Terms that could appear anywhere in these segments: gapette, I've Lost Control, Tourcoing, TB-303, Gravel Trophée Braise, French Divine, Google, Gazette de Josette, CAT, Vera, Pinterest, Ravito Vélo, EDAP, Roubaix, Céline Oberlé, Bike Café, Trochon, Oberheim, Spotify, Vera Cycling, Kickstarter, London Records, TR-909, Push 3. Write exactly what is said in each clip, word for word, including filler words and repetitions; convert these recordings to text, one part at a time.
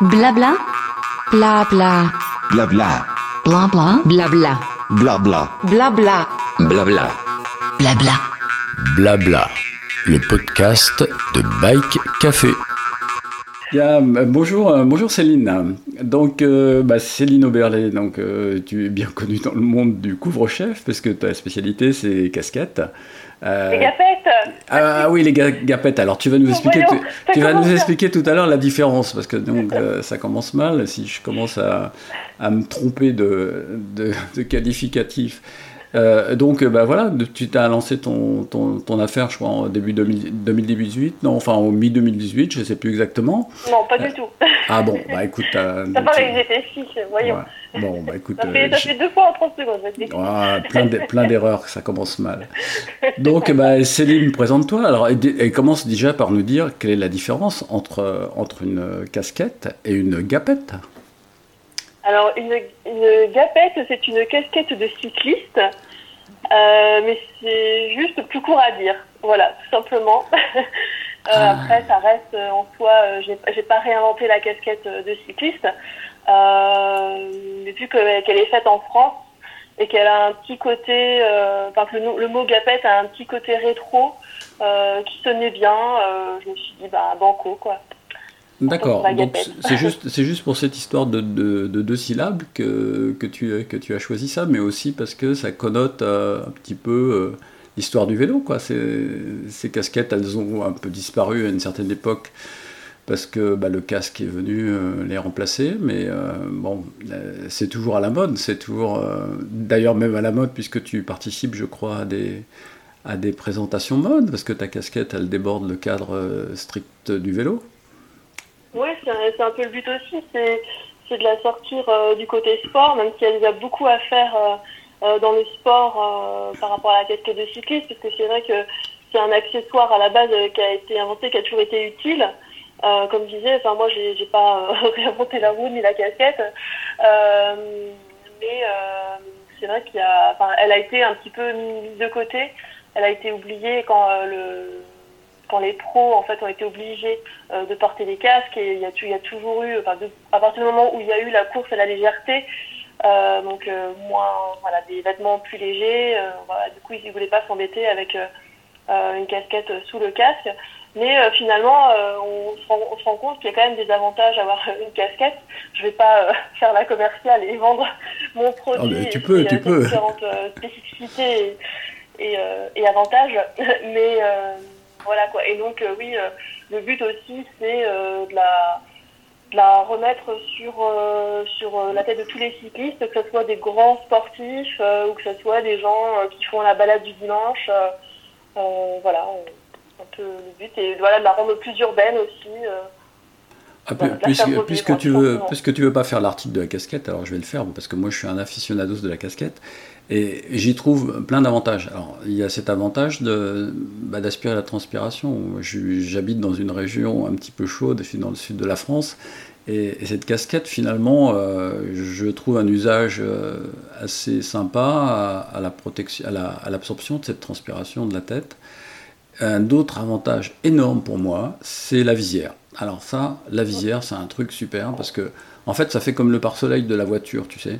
Blabla. Blabla. Blabla. Blabla. Blabla. Blabla. Blabla. Blabla. Blabla. Blabla. Le podcast de Bike Café. Bien, bonjour, bonjour Céline. Donc, euh, bah Céline Oberlé, donc, euh, tu es bien connue dans le monde du couvre-chef, parce que ta spécialité, c'est casquettes. Euh... Les gapettes. Ah oui, les ga- gapettes. Alors, tu vas nous expliquer, oh, tu, tu vas nous expliquer tout à l'heure la différence, parce que donc, euh, ça commence mal si je commence à, à me tromper de, de, de qualificatif. Euh, donc bah, voilà, tu t'as lancé ton, ton, ton affaire, je crois, en début deux mille dix-huit, non, enfin au mi-deux mille dix-huit, je ne sais plus exactement. Non, pas du tout. Euh, ah bon, bah écoute... Euh, ça paraît que j'étais fiche, voyons. Ouais. Bon, bah écoute... Ça, fait, ça fait deux fois en trente secondes, ça fait. Ah, plein, de, plein d'erreurs, ça commence mal. Donc, bah, Céline, présente-toi. Alors, elle, elle commence déjà par nous dire quelle est la différence entre, entre une casquette et une gapette. Alors, une, une gapette, c'est une casquette de cycliste, euh, mais c'est juste plus court à dire, voilà, tout simplement. euh, ah. Après, ça reste en soi, euh, j'ai, j'ai pas réinventé la casquette de cycliste, euh, mais vu que, qu'elle est faite en France et qu'elle a un petit côté, euh, enfin, que le, le mot gapette a un petit côté rétro euh, qui sonnait bien, euh, je me suis dit, bah, banco, quoi. D'accord, donc c'est juste, c'est juste pour cette histoire de, de, de deux syllabes que, que, tu, que tu as choisi ça, mais aussi parce que ça connote euh, un petit peu euh, l'histoire du vélo, quoi. Ces, ces casquettes, elles ont un peu disparu à une certaine époque parce que bah, le casque est venu euh, les remplacer, mais euh, bon, euh, c'est toujours à la mode, c'est toujours, euh, d'ailleurs même à la mode puisque tu participes, je crois, à des... à des présentations mode, parce que ta casquette, elle déborde le cadre euh, strict du vélo. Oui, c'est un, c'est un peu le but aussi, c'est, c'est de la sortir euh, du côté sport, même si elle a beaucoup à faire euh, dans le sport euh, par rapport à la casquette de cycliste, parce que c'est vrai que c'est un accessoire à la base euh, qui a été inventé, qui a toujours été utile. Euh, comme je disais, enfin moi j'ai, j'ai pas euh, réinventé la roue ni la casquette, euh, mais euh, c'est vrai qu'il y a, enfin elle a été un petit peu mise de côté, elle a été oubliée quand euh, le quand les pros en fait ont été obligés euh, de porter des casques, et il y a, il y a toujours eu, enfin, de, à partir du moment où il y a eu la course à la légèreté, euh, donc euh, moins, voilà, des vêtements plus légers, euh, voilà, du coup ils ne voulaient pas s'embêter avec euh, une casquette sous le casque, mais euh, finalement euh, on, se rend, on se rend compte qu'il y a quand même des avantages à avoir une casquette. Je ne vais pas euh, faire la commerciale et vendre mon produit. Oh, mais tu peux, et, tu euh, peux. Différentes euh, spécificités et, et, euh, et avantages, mais euh, voilà quoi. Et donc euh, oui, euh, le but aussi c'est euh, de, la, de la remettre sur, euh, sur euh, la tête de tous les cyclistes, que ce soit des grands sportifs euh, ou que ce soit des gens euh, qui font la balade du dimanche. Euh, euh, voilà, un peu le but, et voilà, de la rendre plus urbaine aussi. Euh, ah, voilà, puisque, puisque, tu veux, puisque tu veux pas faire l'article de la casquette, alors je vais le faire, parce que moi je suis un aficionados de la casquette. Et j'y trouve plein d'avantages. Alors, il y a cet avantage de, bah, d'aspirer à la transpiration. Je, j'habite dans une région un petit peu chaude, je suis dans le sud de la France, et, et cette casquette, finalement, euh, je trouve un usage euh, assez sympa à, à, la protection, à, la, à l'absorption de cette transpiration de la tête. Un autre avantage énorme pour moi, c'est la visière. Alors ça, la visière, c'est un truc super, parce que, en fait, ça fait comme le pare-soleil de la voiture, tu sais.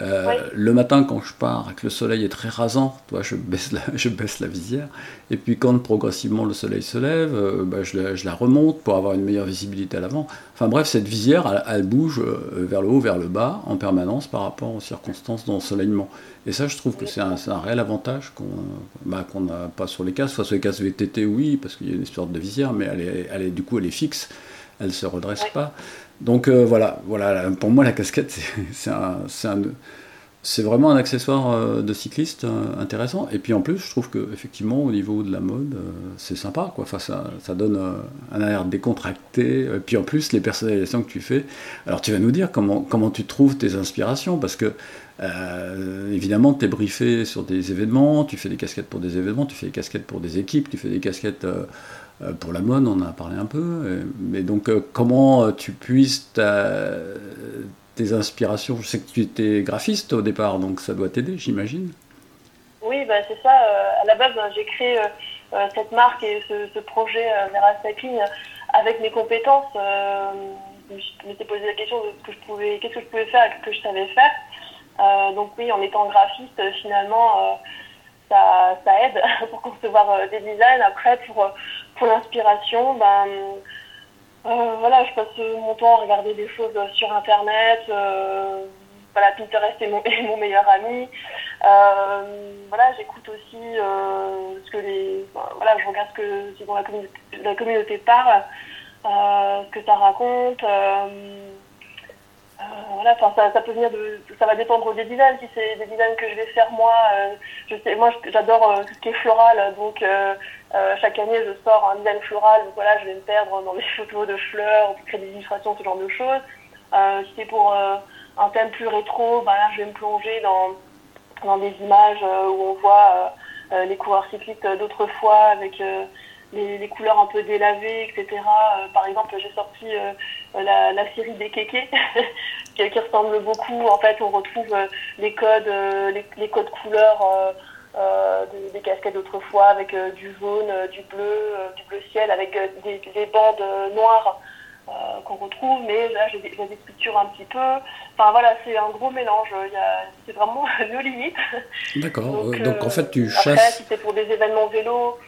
Euh, oui. Le matin, quand je pars et que le soleil est très rasant, toi, je, baisse la, je baisse la visière. Et puis, quand progressivement le soleil se lève, euh, bah, je, la, je la remonte pour avoir une meilleure visibilité à l'avant. Enfin bref, cette visière, elle, elle bouge euh, vers le haut, vers le bas, en permanence par rapport aux circonstances d'ensoleillement. Et ça, je trouve que c'est un, c'est un réel avantage qu'on bah, qu'on n'a pas sur les casques. Soit sur les casques V T T, oui, parce qu'il y a une sorte de visière, mais elle est, elle est, du coup, elle est fixe, elle ne se redresse oui. pas. Donc euh, voilà, voilà, pour moi la casquette c'est, c'est, un, c'est, un, c'est vraiment un accessoire euh, de cycliste euh, intéressant. Et puis en plus je trouve qu'effectivement au niveau de la mode euh, c'est sympa quoi. Enfin, ça, ça donne euh, un air décontracté. Et puis en plus les personnalisations que tu fais, alors tu vas nous dire comment, comment tu trouves tes inspirations, parce que euh, évidemment tu es briefé sur des événements, tu fais des casquettes pour des événements, tu fais des casquettes pour des équipes, tu fais des casquettes... Euh, Euh, pour la mode, on en a parlé un peu, mais donc euh, comment euh, tu puisses ta, tes inspirations? Je sais que tu étais graphiste au départ, donc ça doit t'aider, j'imagine. Oui, bah, c'est ça. Euh, à la base, bah, j'ai créé euh, cette marque et ce, ce projet euh, Vera Cycling avec mes compétences euh, je m'étais posé la question de ce que je pouvais, qu'est-ce que je pouvais faire et que je savais faire. Euh, donc oui, en étant graphiste, finalement, euh, ça, ça aide pour concevoir euh, des designs. Après, pour, pour l'inspiration, ben, euh, voilà, je passe mon temps à regarder des choses sur Internet. Euh, voilà, Pinterest est mon, est mon meilleur ami. Euh, voilà, j'écoute aussi euh, ce que les... Voilà, je regarde ce que ce dont la communauté, la communauté parle, euh, ce que ça raconte. Euh, Euh, voilà, enfin ça, ça peut venir de, ça va dépendre des designs. Si c'est des designs que je vais faire moi, euh, je sais, moi j'adore euh, tout ce qui est floral, donc euh, euh, chaque année je sors un design floral. Donc voilà, je vais me perdre dans les photos de fleurs, créer des illustrations, ce genre de choses. Euh, si c'est pour euh, un thème plus rétro, ben là je vais me plonger dans dans des images euh, où on voit euh, les coureurs cyclistes d'autrefois avec euh, les, les couleurs un peu délavées, et cetera. Euh, par exemple, j'ai sorti euh, la, la série des kékés, qui, qui ressemble beaucoup. En fait, on retrouve euh, les codes, euh, les, les codes couleurs euh, euh, des, des casquettes d'autrefois, avec euh, du jaune, euh, du bleu, euh, du bleu ciel, avec euh, des, des bandes euh, noires euh, qu'on retrouve. Mais là, j'ai des, j'ai des piqûres un petit peu. Enfin voilà, c'est un gros mélange. Il y a, c'est vraiment nos limites. D'accord. Donc, euh, donc en fait, tu après, chasses. Si c'est pour des événements vélo.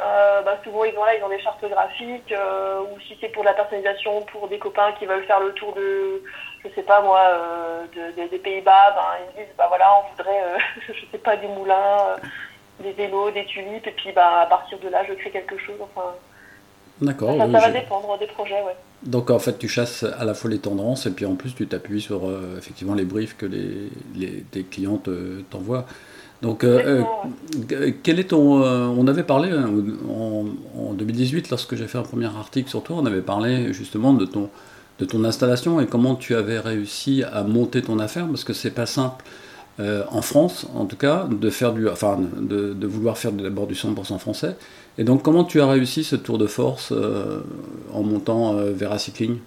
Euh, bah souvent ils ont là ils ont des chartes graphiques euh, ou si c'est pour de la personnalisation pour des copains qui veulent faire le tour de je sais pas moi euh, de, de, des Pays-Bas, ben ils disent bah voilà on voudrait euh, je sais pas des moulins, euh, des vélos, des tulipes et puis bah à partir de là je crée quelque chose enfin. D'accord. Ça, oui, ça va j'ai... dépendre des projets, ouais. Donc en fait, tu chasses à la fois les tendances et puis en plus tu t'appuies sur euh, effectivement les briefs que les les tes clients te, t'envoient. Donc, euh, euh, quel est ton euh, on avait parlé hein, en, en deux mille dix-huit lorsque j'ai fait un premier article sur toi, on avait parlé justement de ton de ton installation et comment tu avais réussi à monter ton affaire parce que c'est pas simple. Euh, en France, en tout cas, de faire du, enfin, de, de vouloir faire d'abord du cent pour cent français. Et donc, comment tu as réussi ce tour de force euh, en montant euh, Vera Cycling ?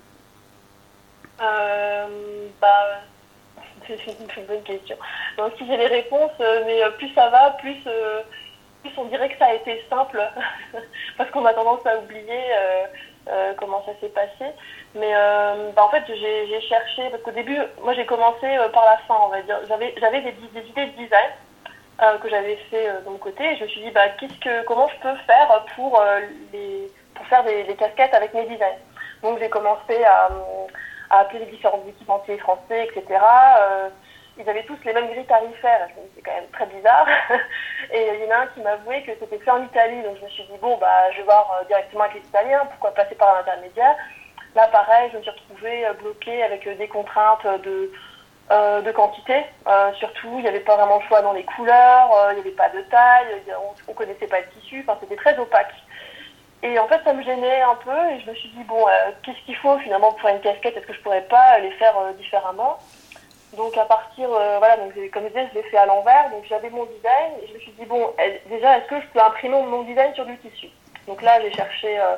euh, bah, C'est une bonne question. Donc, si j'ai les réponses, mais plus ça va, plus, euh, plus on dirait que ça a été simple, parce qu'on a tendance à oublier euh, euh, comment ça s'est passé. Mais euh, bah en fait, j'ai, j'ai cherché, parce qu'au début, moi j'ai commencé euh, par la fin, on va dire. J'avais, j'avais des, des idées de design euh, que j'avais fait euh, de mon côté, et je me suis dit, bah, qu'est-ce que, comment je peux faire pour, euh, les, pour faire des, des casquettes avec mes designs. Donc j'ai commencé à, à appeler les différents équipementiers français, et cetera. Euh, ils avaient tous les mêmes grilles tarifaires, je me suis dit, c'est quand même très bizarre. Et il y en a un qui m'avouait que c'était fait en Italie, donc je me suis dit, bon, bah, je vais voir directement avec les Italiens, pourquoi passer par un intermédiaire. Là, pareil, je me suis retrouvée bloquée avec des contraintes de, euh, de quantité. Euh, surtout, il n'y avait pas vraiment de choix dans les couleurs, euh, il n'y avait pas de taille, on ne connaissait pas le tissu. Enfin, c'était très opaque. Et en fait, ça me gênait un peu. Et je me suis dit, bon, euh, qu'est-ce qu'il faut finalement pour une casquette ? Est-ce que je ne pourrais pas les faire euh, différemment ? Donc, à partir, euh, voilà, donc, comme je disais, je l'ai fait à l'envers. Donc, j'avais mon design. Et je me suis dit, bon, déjà, est-ce que je peux imprimer mon design sur du tissu ? Donc là, j'ai cherché... Euh,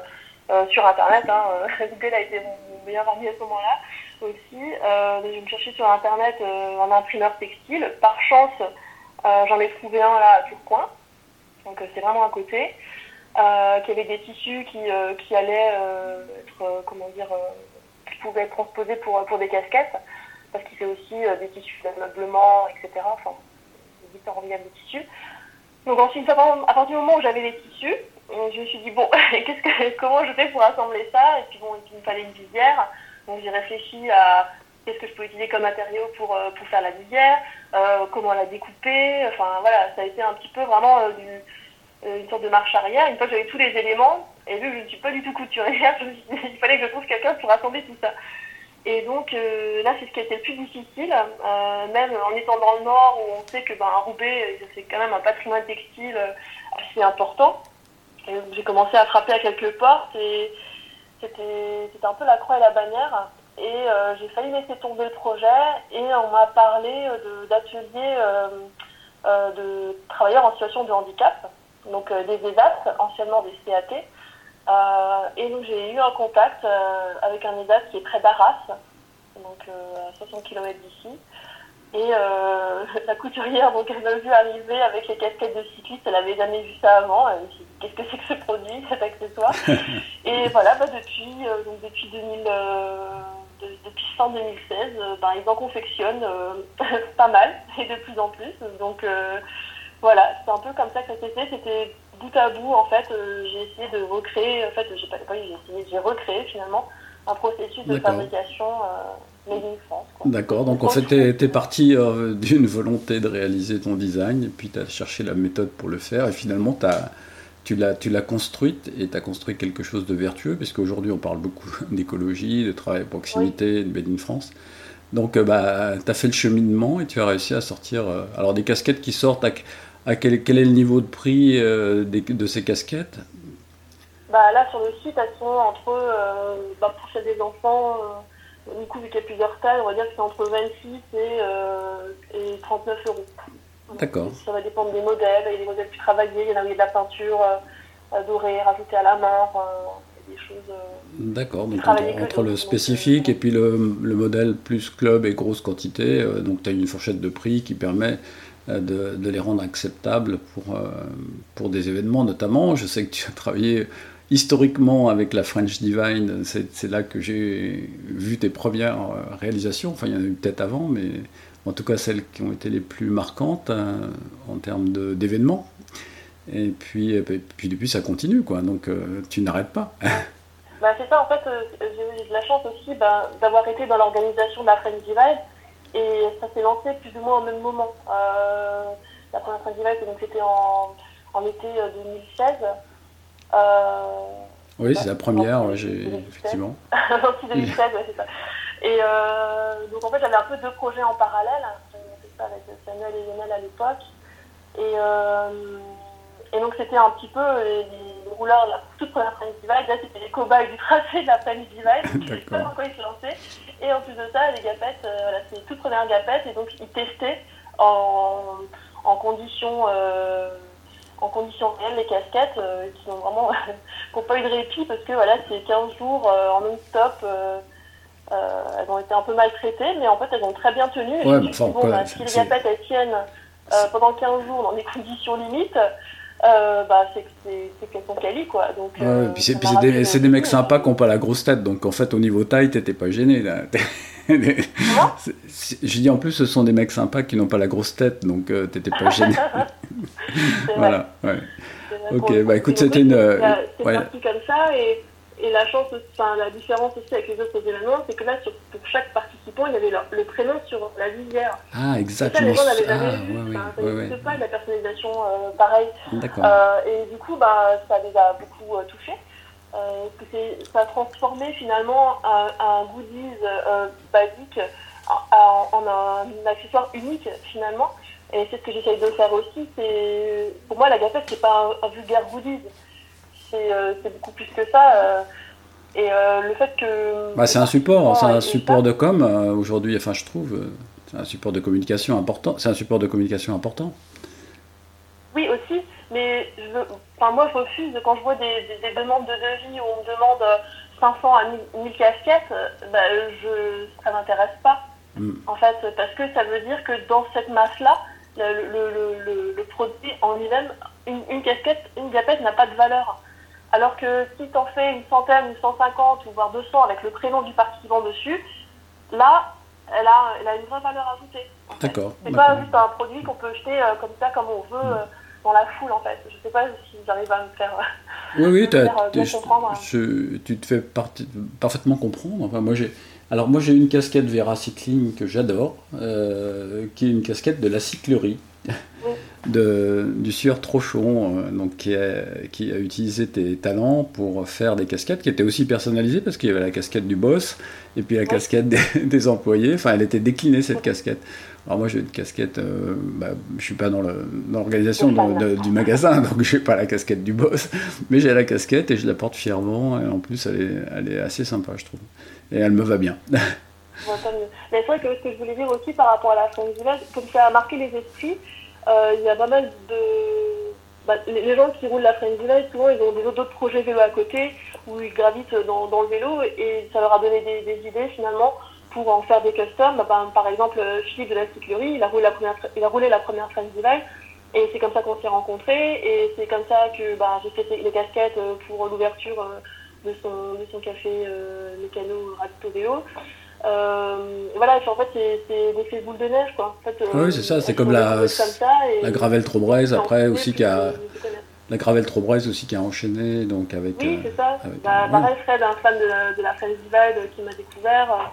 Euh, sur internet, hein, euh, Google a été mon meilleur ami à ce moment-là aussi. Euh, je me cherchais sur internet euh, un imprimeur textile. Par chance, euh, j'en ai trouvé un là à Tourcoing, donc euh, c'est vraiment à côté, euh, qui avait des tissus qui, euh, qui allaient euh, être, euh, comment dire, euh, qui pouvaient être transposés pour, pour des casquettes, parce qu'il fait aussi euh, des tissus d'ameublement, et cetera. Enfin, différentes gammes de tissus. Donc ensuite, à partir du moment où j'avais les tissus, je me suis dit, bon, qu'est-ce que, comment je fais pour assembler ça ? Et puis bon, il me fallait une visière. Donc j'ai réfléchi à qu'est-ce que je peux utiliser comme matériau pour, pour faire la visière, euh, comment la découper. Enfin voilà, ça a été un petit peu vraiment euh, du, une sorte de marche arrière. Une fois que j'avais tous les éléments, et vu que je ne suis pas du tout couturière, je me suis dit, il fallait que je trouve quelqu'un pour assembler tout ça. Et donc euh, là, c'est ce qui a été le plus difficile, euh, même en étant dans le Nord, où on sait que ben, à Roubaix, c'est quand même un patrimoine textile assez important. Et j'ai commencé à frapper à quelques portes et c'était, c'était un peu la croix et la bannière. Et euh, j'ai failli laisser tomber le projet et on m'a parlé de, d'ateliers euh, euh, de travailleurs en situation de handicap, donc euh, des E D A P, anciennement des C A T. Euh, et donc j'ai eu un contact euh, avec un E D A P qui est près d'Arras, donc euh, à soixante kilomètres d'ici. Et euh, la couturière, donc elle m'a vu arriver avec les casquettes de cycliste, elle n'avait jamais vu ça avant, elle me dit qu'est-ce que c'est que ce produit, cet accessoire. Et voilà, bah depuis, euh, donc depuis 2000, euh, fin deux mille seize, euh, ben, ils en confectionnent euh, pas mal et de plus en plus. Donc euh, voilà, c'est un peu comme ça que ça s'est fait. C'était bout à bout, en fait, euh, j'ai essayé de recréer, en fait, j'ai pas, pas j'ai essayé, j'ai recréé finalement un processus de D'accord. fabrication euh, made in France. Quoi. D'accord, donc en fait, t'es, t'es parti euh, d'une volonté de réaliser ton design, et puis t'as cherché la méthode pour le faire, et finalement, t'as... Tu l'as, tu l'as construite et tu as construit quelque chose de vertueux, puisqu'aujourd'hui on parle beaucoup d'écologie, de travail à proximité, oui. de Made in France. Donc euh, bah, tu as fait le cheminement et tu as réussi à sortir euh, alors des casquettes qui sortent. À, à quel, quel est le niveau de prix euh, des, de ces casquettes ? Bah, là sur le site, elles sont entre, euh, bah, pour chez des enfants, euh, du coup vu qu'il y a plusieurs tailles, on va dire que c'est entre vingt-six et, euh, et trente-neuf euros. D'accord. Ça va dépendre des modèles, il y a des modèles plus travaillés, il y en a où il y a de la peinture euh, dorée, rajoutée à la main, enfin, des choses euh, D'accord, donc entre, entre le spécifique donc, et puis le, le modèle plus club et grosse quantité, euh, donc tu as une fourchette de prix qui permet euh, de, de les rendre acceptables pour, euh, pour des événements notamment. Je sais que tu as travaillé historiquement avec la French Divine, c'est, c'est là que j'ai vu tes premières réalisations, enfin il y en a eu peut-être avant, mais... En tout cas, celles qui ont été les plus marquantes hein, en termes de, d'événements. Et puis, et puis, depuis, ça continue, quoi. Donc, euh, tu n'arrêtes pas. Bah, c'est ça, en fait. Euh, j'ai eu de la chance aussi bah, d'avoir été dans l'organisation de la French Divide. Et ça s'est lancé plus ou moins au même moment. Euh, la première French Divide, donc, c'était en, en été deux mille seize. Euh, oui, bah, c'est la première, ouais, j'ai, effectivement. En deux mille seize, ouais, c'est ça. Et euh, donc en fait j'avais un peu deux projets en parallèle, j'avais fait ça avec Samuel et Lionel à l'époque, et, euh, et donc c'était un petit peu les, les rouleurs de la toute première French Divide, là c'était les cobayes du tracé de la French Divide, je ne sais pas pourquoi ils se lançaient, et en plus de ça les gapettes, euh, voilà, c'était les toutes premières gapettes, et donc ils testaient en, en conditions... Euh, en conditions réelles, les casquettes euh, qui n'ont vraiment qui n'ont pas eu de répit, parce que voilà c'est quinze jours euh, en non-stop, euh, Euh, elles ont été un peu maltraitées, mais en fait elles ont très bien tenu. Ouais, et puis, enfin, bon, bah, si les gapettes elles tiennent euh, pendant quinze jours dans des conditions limites, euh, bah, c'est, c'est, c'est qu'elles sont quali, quoi. Donc, ouais, euh, puis c'est, puis c'est, des, c'est des mecs sympas qui n'ont pas la grosse tête, donc en fait au niveau taille, t'étais pas gêné. Là. Je dis en plus, ce sont des mecs sympas qui n'ont pas la grosse tête, donc euh, t'étais pas gêné. Voilà, ouais. Ok, bah écoute, c'était une. C'est parti comme ça et. Et la chance, enfin, la différence aussi avec les autres événements, c'est que là, sur, pour chaque participant, il y avait leur, le prénom sur la visière. Ah, exactement. Et ça, les gens n'avaient jamais vu. Ah, ouais, enfin, ça ouais, n'existe ouais. pas, la personnalisation, euh, pareil. D'accord. Euh, et du coup, bah, ça les a beaucoup euh, touchés. Euh, que c'est, ça a transformé finalement un, un goodies euh, basique en, en un, un accessoire unique, finalement. Et c'est ce que j'essaye de faire aussi. C'est, pour moi, la gaffe, c'est pas un, un vulgaire goodies. C'est, euh, c'est beaucoup plus que ça. Euh, et euh, le fait que... Bah, c'est un support, c'est un support ça. de com euh, aujourd'hui, enfin je trouve, euh, c'est un support de communication important. C'est un support de communication important. Oui aussi, mais je veux, enfin, moi je refuse, quand je vois des, des, des demandes de devis où on me demande cinq cents à mille casquettes, bah, je, ça ne m'intéresse pas, mm. en fait, parce que ça veut dire que dans cette masse-là, le, le, le, le, le produit en lui-même, une, une casquette, une gapette n'a pas de valeur. Alors que si t'en fais une centaine, une cent cinquante ou voire deux cents avec le prénom du participant dessus, là, elle a, elle a une vraie valeur ajoutée. D'accord. C'est d'accord. pas juste un produit qu'on peut jeter euh, comme ça, comme on veut, euh, dans la foule en fait. Je sais pas si j'arrive à me faire. Euh, oui, oui, faire, euh, bien comprendre, je, hein. je, tu te fais parti, parfaitement comprendre. Enfin, moi j'ai, alors moi j'ai une casquette Vera Cycling que j'adore, euh, qui est une casquette de la cyclerie. Oui. De, du sieur Trochon, euh, donc qui, a, qui a utilisé tes talents pour faire des casquettes qui étaient aussi personnalisées, parce qu'il y avait la casquette du boss et puis la ouais. casquette des, des employés, enfin elle était déclinée cette ouais. casquette. Alors moi j'ai une casquette, euh, bah, je suis pas dans, le, dans l'organisation de, de, du magasin, donc j'ai pas la casquette du boss, mais j'ai la casquette et je la porte fièrement, et en plus elle est, elle est assez sympa je trouve, et elle me va bien. Mais c'est vrai que ce que je voulais dire aussi par rapport à la French Divide, comme ça a marqué les esprits, euh, il y a pas mal de... Bah, les gens qui roulent la French Divide, souvent ils ont des d'autres projets vélo à côté, où ils gravitent dans, dans le vélo, et ça leur a donné des, des idées finalement pour en faire des customs. Bah, bah, par exemple, Philippe de la Cyclerie, il a roulé la première, il a roulé la première French Divide, et c'est comme ça qu'on s'est rencontrés, et c'est comme ça que bah, j'ai fait les casquettes pour l'ouverture de son, de son café euh, mécano Ravito Vélo. Euh, voilà, en fait, c'est, c'est l'effet boule de neige, quoi. En fait, oui, c'est ça, c'est comme la, comme ça, la Gravel Trophée Braise, après, aussi, qui a... La Gravel Trophée Braise aussi qui a enchaîné, donc avec... Oui, c'est ça. Avec, bah, euh, pareil, Fred, un fan de la, de la French Divine qui m'a découvert.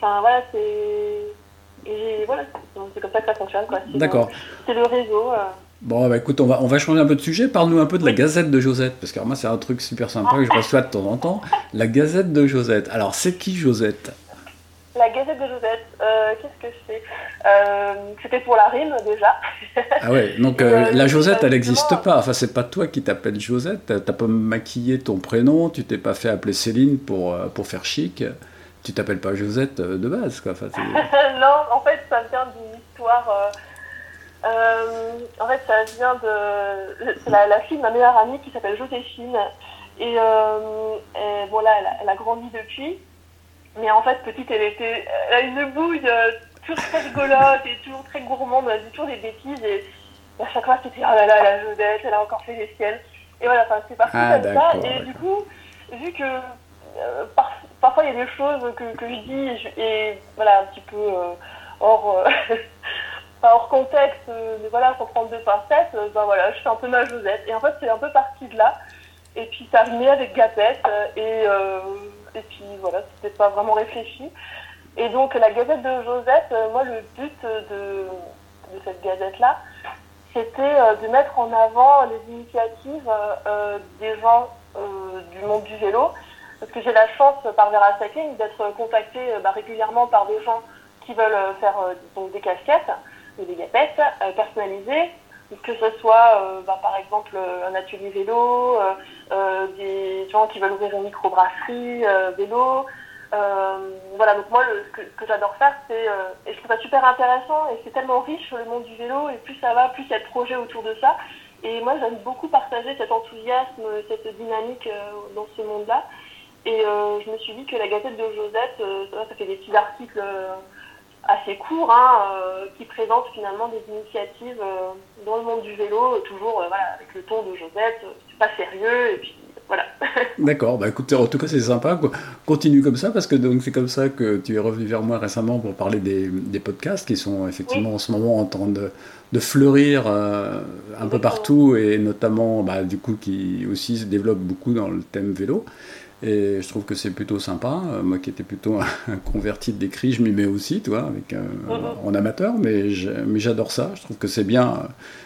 Enfin, voilà, c'est... Et voilà, donc, c'est comme ça que ça fonctionne, quoi. C'est, d'accord. C'est le réseau... Euh... Bon, bah écoute, on va, on va changer un peu de sujet. Parle-nous un peu de la Gazette de Josette, parce que moi, c'est un truc super sympa que je reçois de temps en temps. La Gazette de Josette. Alors, c'est qui Josette ? La Gazette de Josette, euh, qu'est-ce que c'est ? euh, C'était pour la rime, déjà. Ah ouais, donc euh, la Josette, elle n'existe pas. Enfin, c'est pas toi qui t'appelles Josette. T'as pas maquillé ton prénom, tu t'es pas fait appeler Céline pour, pour faire chic. Tu t'appelles pas Josette de base, quoi. Enfin, non, en fait, ça vient d'une histoire... Euh... Euh, en fait, ça vient de... C'est la, la fille de ma meilleure amie qui s'appelle Joséphine. Et, euh, et bon, là, elle a, elle a grandi depuis. Mais en fait, petite, elle était... Elle a une bouille euh, toujours très rigolote et toujours très gourmande. Elle dit toujours des bêtises. Et à chaque fois, c'était « Ah là là, la Josette, elle a encore fait les siennes. » Et voilà, enfin, c'est parti ah, comme ça. Et d'accord. Du coup, vu que euh, par, parfois, il y a des choses que, que je dis et, je, et voilà, un petit peu euh, hors... Euh, Enfin, hors contexte, euh, mais voilà, pour prendre deux pincettes, euh, ben voilà, je fais un peu ma Josette. Et en fait, c'est un peu parti de là. Et puis, ça rimait avec Gazette. Et, euh, et puis, voilà, c'était pas vraiment réfléchi. Et donc, la Gazette de Josette, euh, moi, le but de, de cette Gazette-là, c'était euh, de mettre en avant les initiatives euh, des gens euh, du monde du vélo. Parce que j'ai la chance, par Vera Cycling, d'être contactée bah, régulièrement par des gens qui veulent faire euh, donc, des casquettes. Des gapettes euh, personnalisées, que ce soit euh, bah, par exemple euh, un atelier vélo, euh, euh, des gens qui veulent ouvrir une microbrasserie euh, vélo. Euh, voilà, donc moi le, ce, que, ce que j'adore faire, c'est, euh, et je trouve ça super intéressant, et c'est tellement riche le monde du vélo, et plus ça va, plus il y a de projets autour de ça. Et moi j'aime beaucoup partager cet enthousiasme, cette dynamique euh, dans ce monde-là. Et euh, je me suis dit que la Gazette de Josette, euh, ça fait des petits articles. Euh, assez court, hein, euh, qui présente finalement des initiatives euh, dans le monde du vélo, toujours euh, voilà, avec le ton de Josette, euh, c'est pas sérieux, et puis voilà. D'accord, bah écoute, en tout cas c'est sympa, quoi. Continue comme ça, parce que donc, c'est comme ça que tu es revenu vers moi récemment pour parler des, des podcasts qui sont effectivement oui. En ce moment en train de, de fleurir euh, un oui, peu partout, oui. Et notamment bah, du coup qui aussi se développe beaucoup dans le thème vélo. Et je trouve que c'est plutôt sympa. Euh, moi qui étais plutôt un converti de l'écrit, je m'y mets aussi, tu vois, avec, euh, mm-hmm. en amateur, mais, je, mais j'adore ça. Je trouve que c'est bien.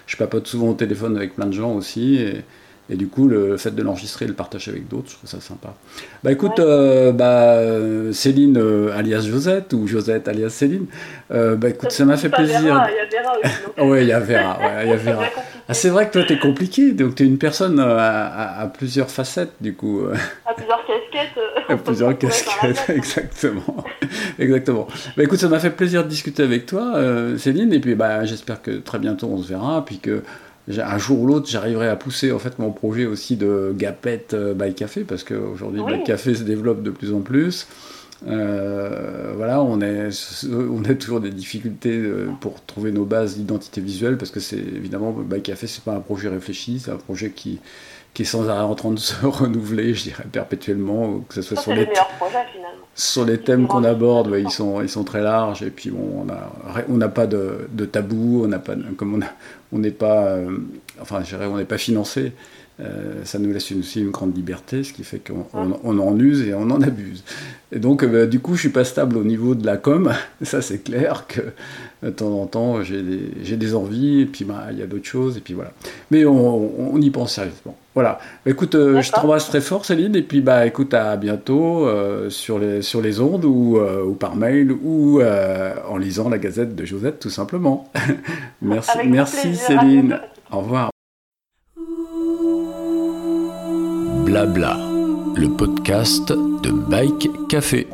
Je papote souvent au téléphone avec plein de gens aussi. Et, et du coup, le, le fait de l'enregistrer et le partager avec d'autres, je trouve ça sympa. Bah écoute, ouais. euh, bah, Céline euh, alias Josette, ou Josette alias Céline, euh, bah écoute, ça, ça m'a fait plaisir. Oui, il y a Vera. Ouais, y a Vera. Ah, c'est vrai que toi, t'es compliqué. Donc, t'es une personne à, à, à plusieurs facettes, du coup. À plusieurs À plusieurs casquettes, exactement. exactement. Bah, écoute, ça m'a fait plaisir de discuter avec toi, euh, Céline, et puis bah, j'espère que très bientôt on se verra, puis que un jour ou l'autre j'arriverai à pousser en fait mon projet aussi de gapette euh, Bike Café, parce qu'aujourd'hui oui. Bike Café se développe de plus en plus. Euh, voilà, on, est, on a toujours des difficultés pour trouver nos bases d'identité visuelle, parce que c'est évidemment Bike Café, c'est pas un projet réfléchi, c'est un projet qui. qui est sans arrêt en train de se renouveler, je dirais, perpétuellement, que ce soit sur les, les projets, sur les thèmes qu'on aborde, ouais, ils, sont, ils sont très larges, et puis bon, on n'a pas de, de tabou, on n'a pas, comme on n'est pas, euh, enfin, je dirais, on n'est pas financé, euh, ça nous laisse une, aussi une grande liberté, ce qui fait qu'on on, on en use et on en abuse. Et donc, bah, du coup, je suis pas stable au niveau de la com, ça c'est clair que de temps en temps, j'ai des, j'ai des envies, et puis bah, il y a d'autres choses, et puis voilà. Mais on, on y pense sérieusement. Voilà. Écoute, euh, je t'embrasse très fort, Céline, et puis bah écoute, à bientôt euh, sur les sur les ondes ou, euh, ou par mail ou euh, en lisant la Gazette de Josette, tout simplement. merci, Avec merci Céline. Au revoir. Blabla, le podcast de Bike Café.